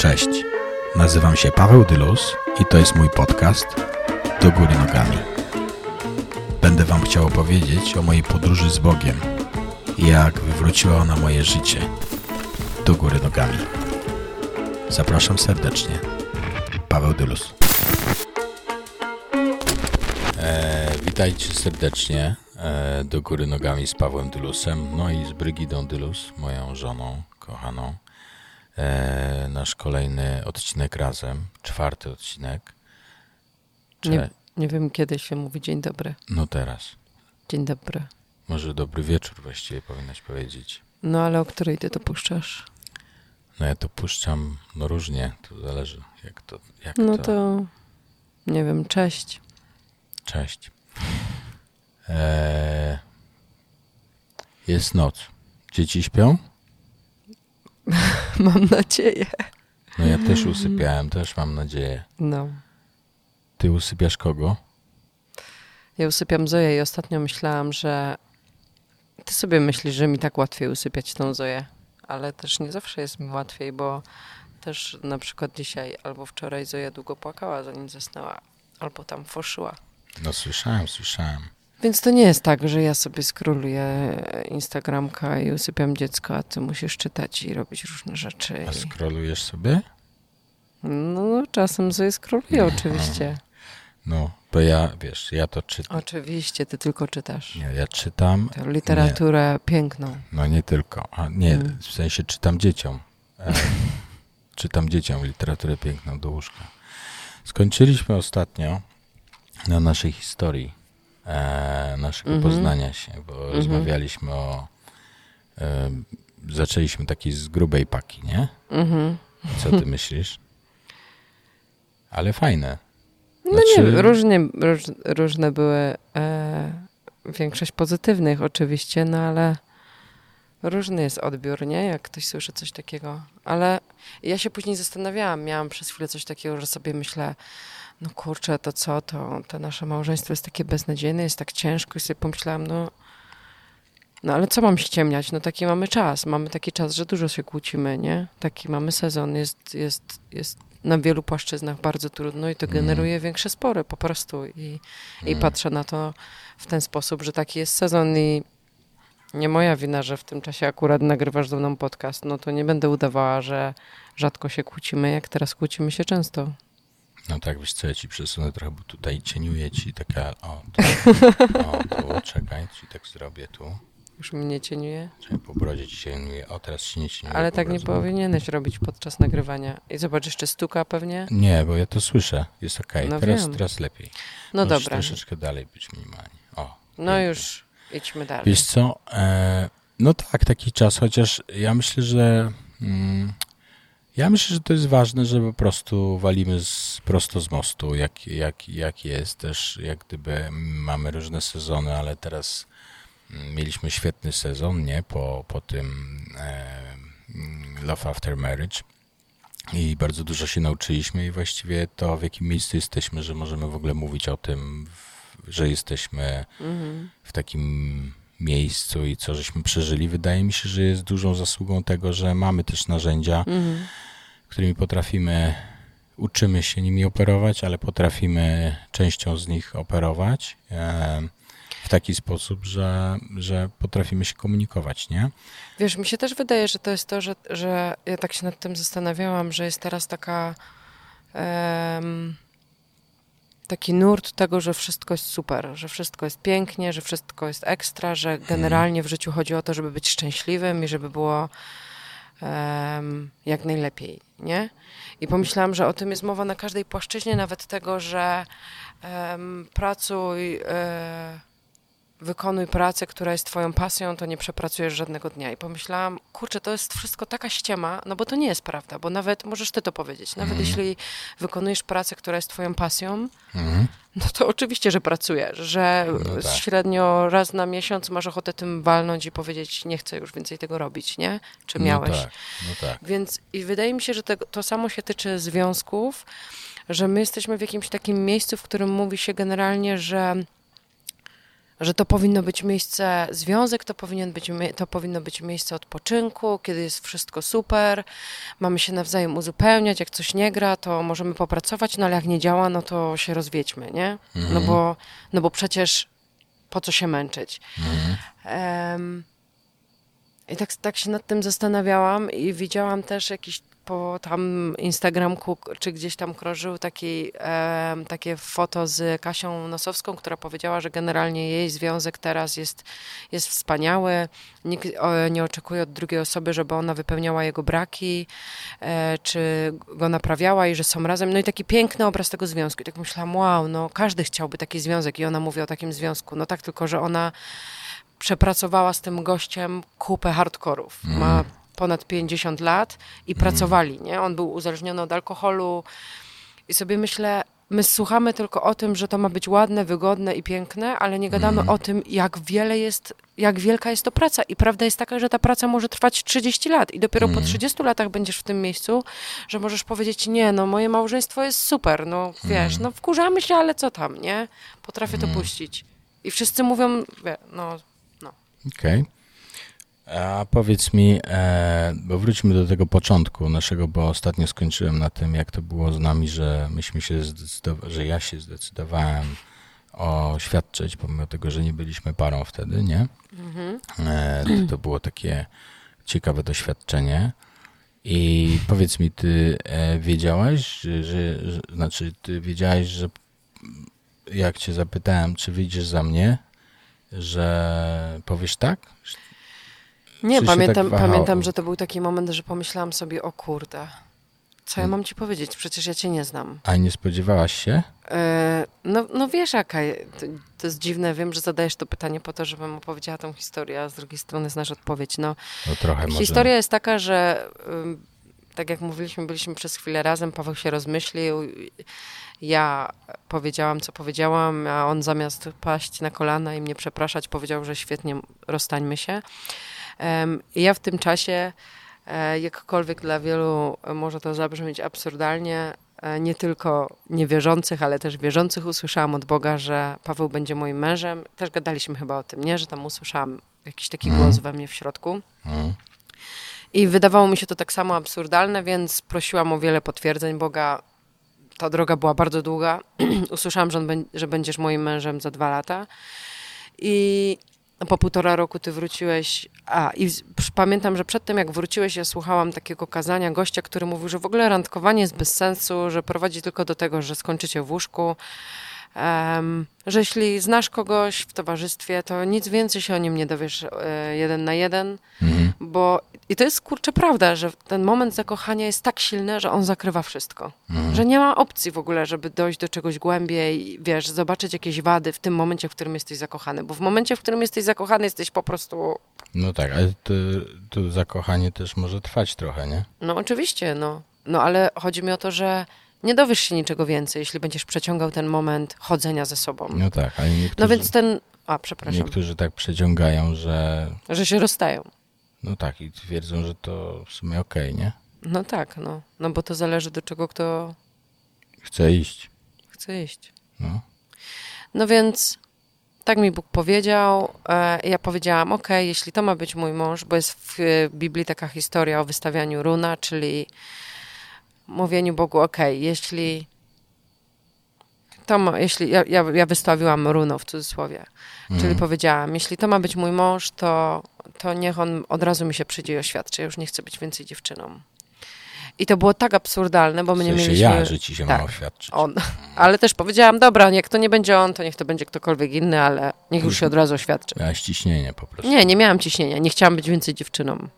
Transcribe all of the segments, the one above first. Cześć, nazywam się Paweł Dylus i to jest mój podcast Do Góry Nogami. Będę Wam chciał opowiedzieć o mojej podróży z Bogiem i jak wywróciła ona moje życie do góry nogami. Zapraszam serdecznie. Paweł Dylus. Witajcie serdecznie Do Góry Nogami z Pawłem Dylusem, no i z Brygidą Dylus, moją żoną kochaną. Nasz kolejny odcinek razem, czwarty odcinek. Nie wiem, kiedy się mówi dzień dobry. No teraz. Dzień dobry. Może dobry wieczór właściwie powinnaś powiedzieć. No ale o której ty to puszczasz? No ja to puszczam, no różnie, to zależy jak to... nie wiem, cześć. Cześć. Jest noc. Dzieci śpią? Mam nadzieję. No ja też usypiałem, też mam nadzieję. No. Ty usypiasz kogo? Ja usypiam Zoję i ostatnio myślałam, że ty sobie myślisz, że mi tak łatwiej usypiać tą Zoję, ale też nie zawsze jest mi łatwiej, bo też na przykład dzisiaj albo wczoraj Zoja długo płakała, zanim zasnęła, albo tam foszyła. No słyszałem. Więc to nie jest tak, że ja sobie scrolluję Instagramka i usypiam dziecko, a ty musisz czytać i robić różne rzeczy. A scrollujesz sobie? No czasem sobie scrolluję oczywiście. No, to ja, wiesz, ja to czytam. Oczywiście, ty tylko czytasz. Nie, ja czytam. To literaturę piękną. No nie tylko, w sensie czytam dzieciom. Czytam dzieciom literaturę piękną do łóżka. Skończyliśmy ostatnio na naszej historii. Naszego poznania się, bo rozmawialiśmy o... zaczęliśmy takiej z grubej paki, nie? Co ty myślisz? Ale fajne. Znaczy... No nie, różne były, większość pozytywnych oczywiście, no ale różny jest odbiór, nie? Jak ktoś słyszy coś takiego. Ale ja się później zastanawiałam, miałam przez chwilę coś takiego, że sobie myślę, no kurczę, to co, to nasze małżeństwo jest takie beznadziejne, jest tak ciężko i sobie pomyślałam, no ale co mam ściemniać, no taki mamy taki czas, że dużo się kłócimy, nie? Taki mamy sezon, jest na wielu płaszczyznach bardzo trudno i to generuje większe spory po prostu i patrzę na to w ten sposób, że taki jest sezon i nie moja wina, że w tym czasie akurat nagrywasz ze mną podcast, no to nie będę udawała, że rzadko się kłócimy, jak teraz kłócimy się często. No tak, wiesz co, ja ci przesunę trochę, bo tutaj cieniuje ci taka, czekaj, ci tak zrobię tu. Już mnie cieniuje? Czekaj, po brodzie ci cieniuje, teraz ci nie cieniuje. Ale tak nie powinieneś robić podczas nagrywania. I zobacz, jeszcze stuka pewnie? Nie, bo ja to słyszę, jest okej, no teraz lepiej. No dobra. Musisz troszeczkę dalej być minimalnie. Już, idźmy dalej. Wiesz co, no tak, taki czas, chociaż ja myślę, że... Ja myślę, że to jest ważne, że po prostu walimy prosto z mostu, jak jest. Też jak gdyby mamy różne sezony, ale teraz mieliśmy świetny sezon, nie? Po tym Love After Marriage i bardzo dużo się nauczyliśmy i właściwie to, w jakim miejscu jesteśmy, że możemy w ogóle mówić o tym, że jesteśmy w takim... miejscu i co żeśmy przeżyli. Wydaje mi się, że jest dużą zasługą tego, że mamy też narzędzia, którymi uczymy się nimi operować, ale potrafimy częścią z nich operować w taki sposób, że potrafimy się komunikować, nie? Wiesz, mi się też wydaje, że to jest to, że ja tak się nad tym zastanawiałam, że jest teraz taki nurt tego, że wszystko jest super, że wszystko jest pięknie, że wszystko jest ekstra, że generalnie w życiu chodzi o to, żeby być szczęśliwym i żeby było jak najlepiej, nie? I pomyślałam, że o tym jest mowa na każdej płaszczyźnie, nawet tego, że wykonuj pracę, która jest twoją pasją, to nie przepracujesz żadnego dnia. I pomyślałam, kurczę, to jest wszystko taka ściema, no bo to nie jest prawda, bo nawet, możesz ty to powiedzieć, nawet jeśli wykonujesz pracę, która jest twoją pasją, no to oczywiście, że pracujesz, że no tak. Średnio raz na miesiąc masz ochotę tym walnąć i powiedzieć, nie chcę już więcej tego robić, nie? Czy miałeś? No tak. Więc i wydaje mi się, że to samo się tyczy związków, że my jesteśmy w jakimś takim miejscu, w którym mówi się generalnie, że że to powinno być miejsce, związek to powinno być miejsce odpoczynku, kiedy jest wszystko super, mamy się nawzajem uzupełniać, jak coś nie gra, to możemy popracować, no ale jak nie działa, no to się rozwiedźmy, nie? Mhm. No bo przecież po co się męczyć? Mhm. I tak się nad tym zastanawiałam i widziałam też jakiś po tam Instagramku, czy gdzieś tam krążył takie foto z Kasią Nosowską, która powiedziała, że generalnie jej związek teraz jest wspaniały. Nikt nie oczekuje od drugiej osoby, żeby ona wypełniała jego braki, czy go naprawiała i że są razem. No i taki piękny obraz tego związku. I tak myślałam, wow, no każdy chciałby taki związek i ona mówi o takim związku. No tak, tylko że ona przepracowała z tym gościem kupę hardkorów. Ma ponad 50 lat i pracowali, nie? On był uzależniony od alkoholu i sobie myślę, my słuchamy tylko o tym, że to ma być ładne, wygodne i piękne, ale nie gadamy o tym, jak wielka jest to praca. I prawda jest taka, że ta praca może trwać 30 lat i dopiero po 30 latach będziesz w tym miejscu, że możesz powiedzieć, nie, no moje małżeństwo jest super, no wiesz, no wkurzamy się, ale co tam, nie? Potrafię to puścić. I wszyscy mówią, no. Okej. A powiedz mi, bo wróćmy do tego początku naszego, bo ostatnio skończyłem na tym, jak to było z nami, że ja się zdecydowałem oświadczyć, pomimo tego, że nie byliśmy parą wtedy, nie? Mhm. To było takie ciekawe doświadczenie. I powiedz mi, ty wiedziałaś, że jak cię zapytałem, czy wyjdziesz za mnie, że powiesz tak? Nie, pamiętam, że to był taki moment, że pomyślałam sobie, o kurde, co ja mam ci powiedzieć, przecież ja cię nie znam. A nie spodziewałaś się? No wiesz, to jest dziwne, wiem, że zadajesz to pytanie po to, żebym opowiedziała tą historię, a z drugiej strony znasz odpowiedź. No trochę może. Historia jest taka, że tak jak mówiliśmy, byliśmy przez chwilę razem, Paweł się rozmyślił, ja powiedziałam, co powiedziałam, a on zamiast paść na kolana i mnie przepraszać, powiedział, że świetnie, rozstańmy się. Ja w tym czasie, jakkolwiek dla wielu może to zabrzmieć absurdalnie, nie tylko niewierzących, ale też wierzących, usłyszałam od Boga, że Paweł będzie moim mężem. Też gadaliśmy chyba o tym, nie? Że tam usłyszałam jakiś taki głos we mnie w środku. I wydawało mi się to tak samo absurdalne, więc prosiłam o wiele potwierdzeń Boga. Ta droga była bardzo długa. Usłyszałam, że będziesz moim mężem za 2 lata. I po 1,5 roku ty wróciłeś, pamiętam, że przed tym jak wróciłeś, ja słuchałam takiego kazania gościa, który mówił, że w ogóle randkowanie jest bez sensu, że prowadzi tylko do tego, że skończycie w łóżku, że jeśli znasz kogoś w towarzystwie, to nic więcej się o nim nie dowiesz 1 na 1, bo i to jest kurczę prawda, że ten moment zakochania jest tak silny, że on zakrywa wszystko, że nie ma opcji w ogóle, żeby dojść do czegoś głębiej, wiesz, zobaczyć jakieś wady w tym momencie, w którym jesteś zakochany, bo w momencie, w którym jesteś zakochany, jesteś po prostu... No tak, ale to zakochanie też może trwać trochę, nie? No oczywiście, no ale chodzi mi o to, że nie dowiesz się niczego więcej, jeśli będziesz przeciągał ten moment chodzenia ze sobą. No tak, ale niektórzy... No więc ten... przepraszam. Niektórzy tak przeciągają, że... Że się rozstają. No tak, i twierdzą, że to w sumie okej, nie? No tak, no bo to zależy do czego kto... Chce iść. No. No więc tak mi Bóg powiedział. Ja powiedziałam, okej, jeśli to ma być mój mąż, bo jest w Biblii taka historia o wystawianiu runa, czyli... mówieniu Bogu, jeśli to ma, ja wystawiłam runo w cudzysłowie, czyli powiedziałam, jeśli to ma być mój mąż, to niech on od razu mi się przyjdzie i oświadczy, ja już nie chcę być więcej dziewczyną. I to było tak absurdalne, bo my nie mieliśmy... że ci się ma oświadczyć. On. Ale też powiedziałam, dobra, jak to nie będzie on, to niech to będzie ktokolwiek inny, ale niech już się od razu oświadczy. Miałaś ciśnienie po prostu. Nie miałam ciśnienia, nie chciałam być więcej dziewczyną.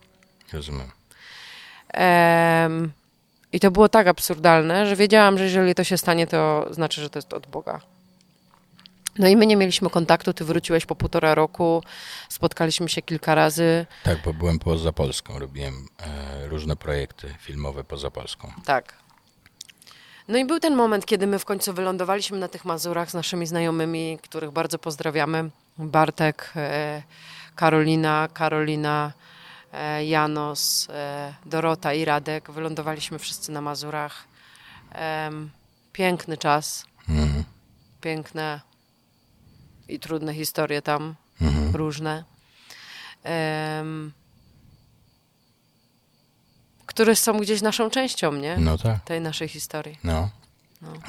Rozumiem. I to było tak absurdalne, że wiedziałam, że jeżeli to się stanie, to znaczy, że to jest od Boga. No i my nie mieliśmy kontaktu, ty wróciłeś po 1,5 roku, spotkaliśmy się kilka razy. Tak, bo byłem poza Polską, robiłem różne projekty filmowe poza Polską. Tak. No i był ten moment, kiedy my w końcu wylądowaliśmy na tych Mazurach z naszymi znajomymi, których bardzo pozdrawiamy. Bartek, Karolina, Janos, Dorota i Radek. Wylądowaliśmy wszyscy na Mazurach. Piękny czas. Piękne i trudne historie tam, różne, które są gdzieś naszą częścią, nie? No tak. Tej naszej historii.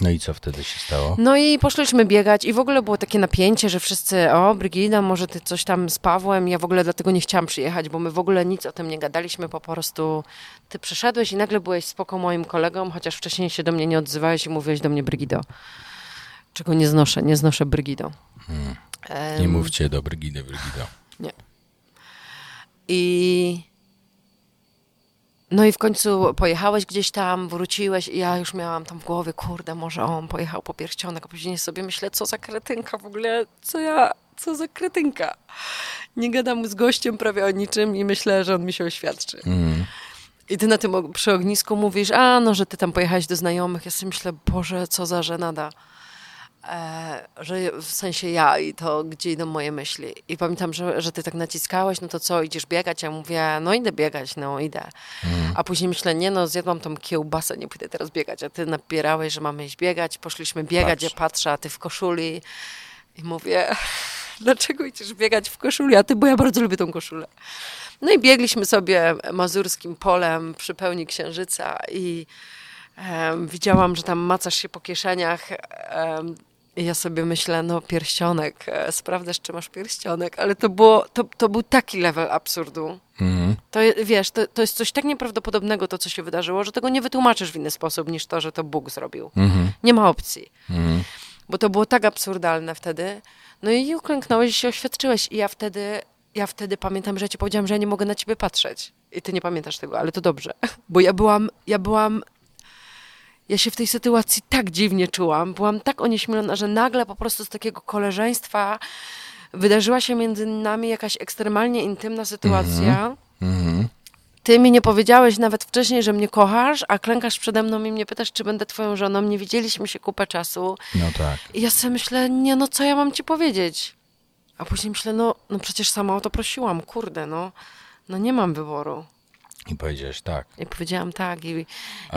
No i co wtedy się stało? No i poszliśmy biegać i w ogóle było takie napięcie, że wszyscy, o Brygida, może ty coś tam z Pawłem, ja w ogóle dlatego nie chciałam przyjechać, bo my w ogóle nic o tym nie gadaliśmy, po prostu ty przyszedłeś i nagle byłeś spoko moim kolegą, chociaż wcześniej się do mnie nie odzywałeś i mówiłeś do mnie Brygido, czego nie znoszę Brygido. Nie mówcie do Brygidy Brygido. Nie. No i w końcu pojechałeś gdzieś tam, wróciłeś i ja już miałam tam w głowie, kurde, może on pojechał po pierścionek, a później sobie myślę, co za kretynka w ogóle, co za kretynka. Nie gadam z gościem prawie o niczym i myślę, że on mi się oświadczy. I ty na tym przy ognisku mówisz, że ty tam pojechałeś do znajomych. Ja sobie myślę, Boże, co za żenada. Że w sensie ja i to, gdzie idą moje myśli. I pamiętam, że ty tak naciskałeś, no to co, idziesz biegać? Ja mówię, no idę biegać, no idę. A później myślę, nie no, zjadłam tą kiełbasę, nie pójdę teraz biegać. A ty napierałeś, że mamy iść biegać, poszliśmy biegać, ja patrzę, a ty w koszuli. I mówię, dlaczego idziesz biegać w koszuli? A ty, bo ja bardzo lubię tą koszulę. No i biegliśmy sobie mazurskim polem przy pełni księżyca i widziałam, że tam macasz się po kieszeniach. I ja sobie myślę, no pierścionek, sprawdzasz, czy masz pierścionek, ale to był taki level absurdu. To jest coś tak nieprawdopodobnego, to co się wydarzyło, że tego nie wytłumaczysz w inny sposób niż to, że to Bóg zrobił. Nie ma opcji. Bo to było tak absurdalne wtedy. No i uklęknąłeś i się oświadczyłeś. I ja wtedy pamiętam, że ja ci powiedziałam, że ja nie mogę na ciebie patrzeć. I ty nie pamiętasz tego, ale to dobrze. Bo ja się w tej sytuacji tak dziwnie czułam, byłam tak onieśmielona, że nagle po prostu z takiego koleżeństwa wydarzyła się między nami jakaś ekstremalnie intymna sytuacja. Ty mi nie powiedziałeś nawet wcześniej, że mnie kochasz, a klękasz przede mną i mnie pytasz, czy będę twoją żoną. Nie widzieliśmy się kupę czasu. No tak. I ja sobie myślę, nie no, co ja mam ci powiedzieć? A później myślę, no przecież sama o to prosiłam, kurde, no nie mam wyboru. I powiedziałeś tak. I powiedziałam tak. I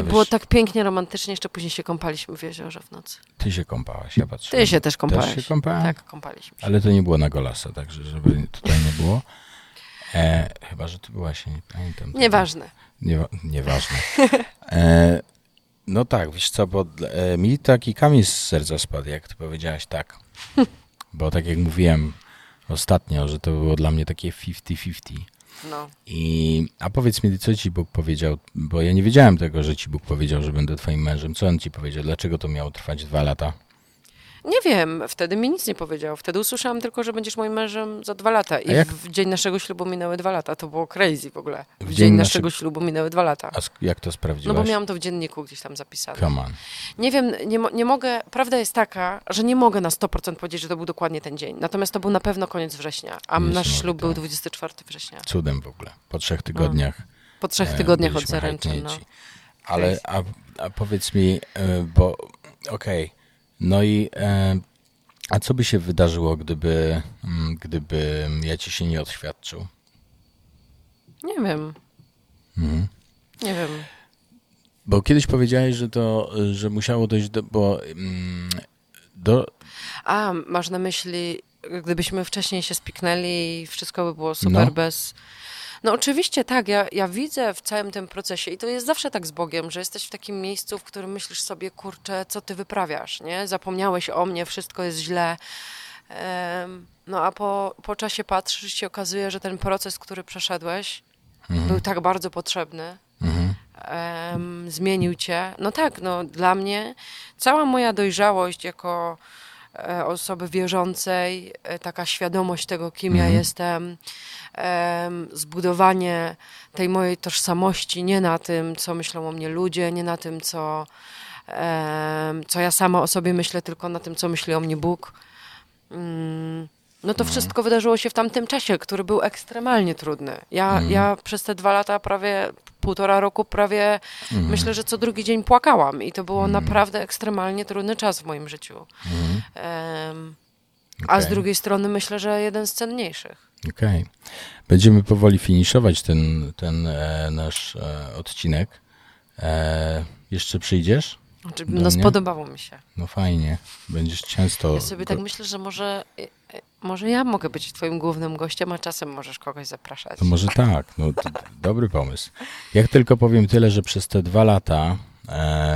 było tak pięknie, romantycznie. Jeszcze później się kąpaliśmy w jeziorze w nocy. Ty się kąpałaś, ja patrzyłem. Ty się też kąpałeś. Też się kąpałem? Tak, kąpaliśmy się. Ale to nie było na golasa, także żeby tutaj nie było. Chyba, że ty byłaś, nie pamiętam. Nieważne. Nieważne. No tak, wiesz co, bo mi taki kamień z serca spadł, jak ty powiedziałaś tak. Bo tak jak mówiłem ostatnio, że to było dla mnie takie 50-50. No. A powiedz mi, co ci Bóg powiedział, bo ja nie wiedziałem tego, że ci Bóg powiedział, że będę twoim mężem. Co on ci powiedział? Dlaczego to miało trwać 2 lata? Nie wiem, wtedy mi nic nie powiedział. Wtedy usłyszałam tylko, że będziesz moim mężem za 2 lata. I w dzień naszego ślubu minęły 2 lata. To było crazy w ogóle. W dzień naszego ślubu minęły 2 lata. A jak to sprawdziłaś? No bo miałam to w dzienniku gdzieś tam zapisane. Come on. Nie wiem, nie mogę, prawda jest taka, że nie mogę na 100% powiedzieć, że to był dokładnie ten dzień. Natomiast to był na pewno koniec września, a nasz ślub był 24 września. Cudem w ogóle. Po 3 tygodniach. Po 3 tygodniach od zaręczyn. Ale powiedz mi, bo okej. No i a co by się wydarzyło, gdyby ja ci się nie oświadczył? Nie wiem. Nie wiem. Bo kiedyś powiedziałeś, że musiało dojść do... A, masz na myśli, gdybyśmy wcześniej się spiknęli i wszystko by było super bez... No oczywiście tak, ja widzę w całym tym procesie i to jest zawsze tak z Bogiem, że jesteś w takim miejscu, w którym myślisz sobie, kurczę, co ty wyprawiasz, nie? Zapomniałeś o mnie, wszystko jest źle. No a po czasie patrzysz i się okazuje, że ten proces, który przeszedłeś, był tak bardzo potrzebny. Zmienił cię. No tak, no dla mnie cała moja dojrzałość jako osoby wierzącej, taka świadomość tego, kim ja jestem, zbudowanie tej mojej tożsamości, nie na tym, co myślą o mnie ludzie, nie na tym, co ja sama o sobie myślę, tylko na tym, co myśli o mnie Bóg. No to wszystko wydarzyło się w tamtym czasie, który był ekstremalnie trudny. Ja przez te 2 lata, prawie 1,5 roku, prawie myślę, że co drugi dzień płakałam i to było naprawdę ekstremalnie trudny czas w moim życiu. A z drugiej strony myślę, że jeden z cenniejszych. Okej. Będziemy powoli finiszować ten nasz odcinek. Jeszcze przyjdziesz? Znaczy, no spodobało mi się. No fajnie, będziesz często... Ja sobie tak myślę, że może ja mogę być twoim głównym gościem, a czasem możesz kogoś zapraszać. To może tak, no dobry pomysł. Jak tylko powiem tyle, że przez te 2 lata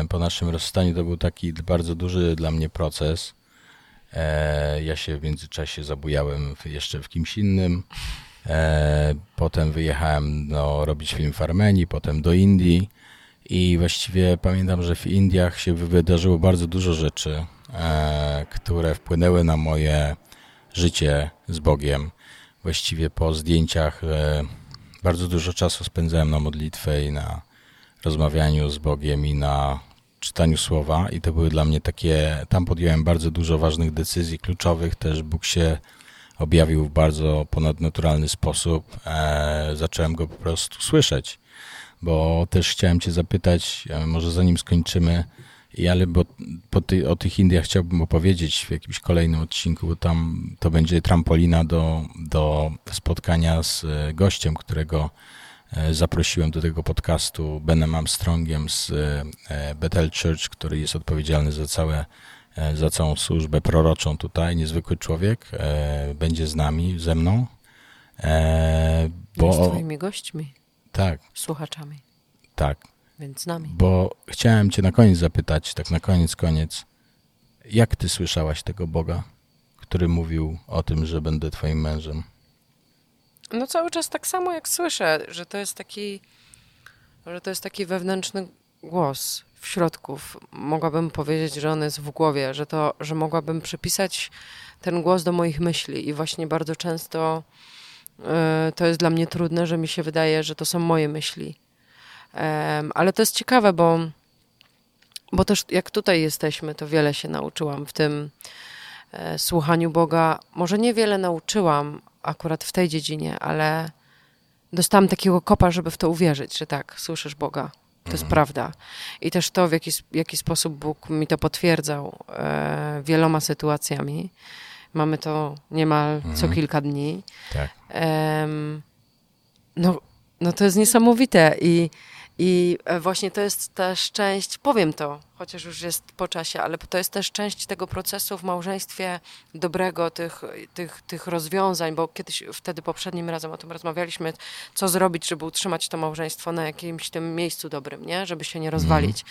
po naszym rozstaniu to był taki bardzo duży dla mnie proces. Ja się w międzyczasie zabujałem jeszcze w kimś innym. Potem wyjechałem robić film w Armenii, potem do Indii. I właściwie pamiętam, że w Indiach się wydarzyło bardzo dużo rzeczy, które wpłynęły na moje życie z Bogiem. Właściwie po zdjęciach bardzo dużo czasu spędzałem na modlitwie i na rozmawianiu z Bogiem i na czytaniu słowa. I to były dla mnie takie, tam podjąłem bardzo dużo ważnych decyzji kluczowych. Też Bóg się objawił w bardzo ponadnaturalny sposób. Zacząłem go po prostu słyszeć. Bo też chciałem cię zapytać, może zanim skończymy, ale o tych Indiach chciałbym opowiedzieć w jakimś kolejnym odcinku, bo tam to będzie trampolina do spotkania z gościem, którego zaprosiłem do tego podcastu, Benem Armstrongiem z Bethel Church, który jest odpowiedzialny za całą służbę proroczą tutaj. Niezwykły człowiek, będzie z nami, ze mną. Z twoimi gośćmi. Tak. Słuchaczami. Tak. Więc z nami. Bo chciałem cię na koniec zapytać, tak na koniec, jak ty słyszałaś tego Boga, który mówił o tym, że będę twoim mężem? No cały czas tak samo jak słyszę, że to jest taki wewnętrzny głos w środku. Mogłabym powiedzieć, że on jest w głowie, że mogłabym przypisać ten głos do moich myśli i właśnie bardzo często... To jest dla mnie trudne, że mi się wydaje, że to są moje myśli. Ale to jest ciekawe, bo też jak tutaj jesteśmy, to wiele się nauczyłam w tym słuchaniu Boga. Może niewiele nauczyłam akurat w tej dziedzinie, ale dostałam takiego kopa, żeby w to uwierzyć, że tak, słyszysz Boga. To jest prawda. I też to, w jaki sposób Bóg mi to potwierdzał wieloma sytuacjami. Mamy to niemal co kilka dni. Tak. No to jest niesamowite i właśnie to jest też część, powiem to, chociaż już jest po czasie, ale to jest też część tego procesu w małżeństwie dobrego, tych rozwiązań, bo kiedyś, wtedy poprzednim razem o tym rozmawialiśmy, co zrobić, żeby utrzymać to małżeństwo na jakimś tym miejscu dobrym, nie? Żeby się nie rozwalić.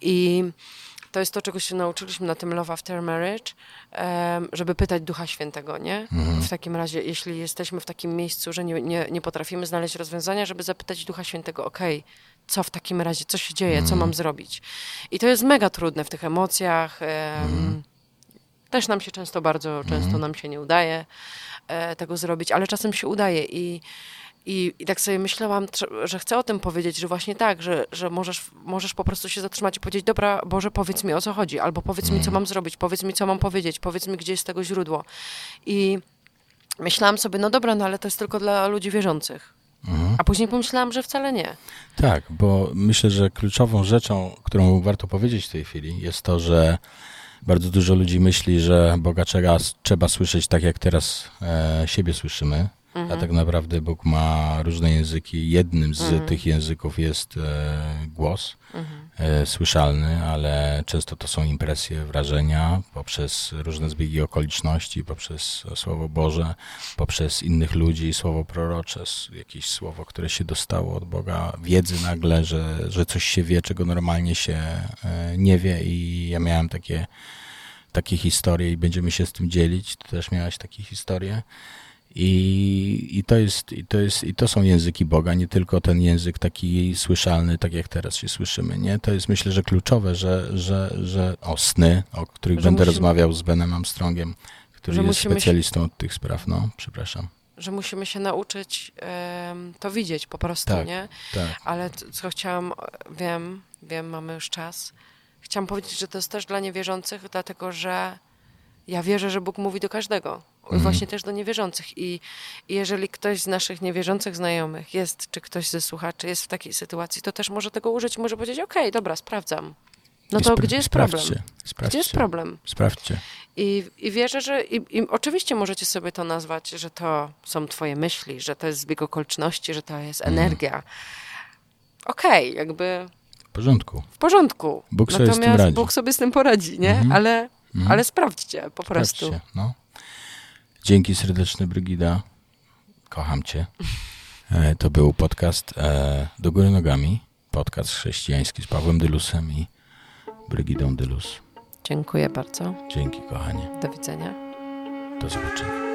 I to jest to, czego się nauczyliśmy na tym Love After Marriage, żeby pytać Ducha Świętego, nie? W takim razie, jeśli jesteśmy w takim miejscu, że nie potrafimy znaleźć rozwiązania, żeby zapytać Ducha Świętego, okej, co w takim razie, co się dzieje, co mam zrobić? I to jest mega trudne w tych emocjach. Też nam się bardzo często nam się nie udaje tego zrobić, ale czasem się udaje I tak sobie myślałam, że chcę o tym powiedzieć, że właśnie tak, że możesz po prostu się zatrzymać i powiedzieć, dobra, Boże, powiedz mi, o co chodzi, albo powiedz mi, co mam zrobić, powiedz mi, co mam powiedzieć, powiedz mi, gdzie jest tego źródło. I myślałam sobie, ale to jest tylko dla ludzi wierzących. A później pomyślałam, że wcale nie. Tak, bo myślę, że kluczową rzeczą, którą warto powiedzieć w tej chwili, jest to, że bardzo dużo ludzi myśli, że Boga trzeba słyszeć tak, jak teraz siebie słyszymy. A tak naprawdę Bóg ma różne języki. Jednym z tych języków jest głos słyszalny, ale często to są impresje, wrażenia poprzez różne zbiegi okoliczności, poprzez Słowo Boże, poprzez innych ludzi, słowo prorocze, jakieś słowo, które się dostało od Boga, wiedzy nagle, że coś się wie, czego normalnie się nie wie. I ja miałem takie historie i będziemy się z tym dzielić. Ty też miałaś takie historie. I to są języki Boga, nie tylko ten język taki słyszalny, tak jak teraz się słyszymy, nie? To jest, myślę, że kluczowe, że sny, o których będę rozmawiał z Benem Armstrongiem, który jest specjalistą od tych spraw, Że musimy się nauczyć to widzieć po prostu, tak, nie? Tak. Ale co chciałam, wiem, mamy już czas. Chciałam powiedzieć, że to jest też dla niewierzących, dlatego że ja wierzę, że Bóg mówi do każdego. Właśnie też do niewierzących. I jeżeli ktoś z naszych niewierzących znajomych jest, czy ktoś ze słuchaczy jest w takiej sytuacji, to też może tego użyć, może powiedzieć, dobra, sprawdzam. No to gdzie jest problem? Gdzie jest problem? Sprawdźcie. I wierzę, że i oczywiście możecie sobie to nazwać, że to są twoje myśli, że to jest zbieg okoliczności, że to jest energia. Okej, jakby... W porządku. Bóg sobie natomiast z tym radzi. Bóg sobie z tym poradzi, nie? Mhm. Ale sprawdźcie po prostu. Sprawdźcie, no. Dzięki serdeczne, Brygida. Kocham cię. To był podcast Do Góry Nogami. Podcast chrześcijański z Pawłem Dylusem i Brygidą Dylus. Dziękuję bardzo. Dzięki, kochanie. Do widzenia. Do zobaczenia.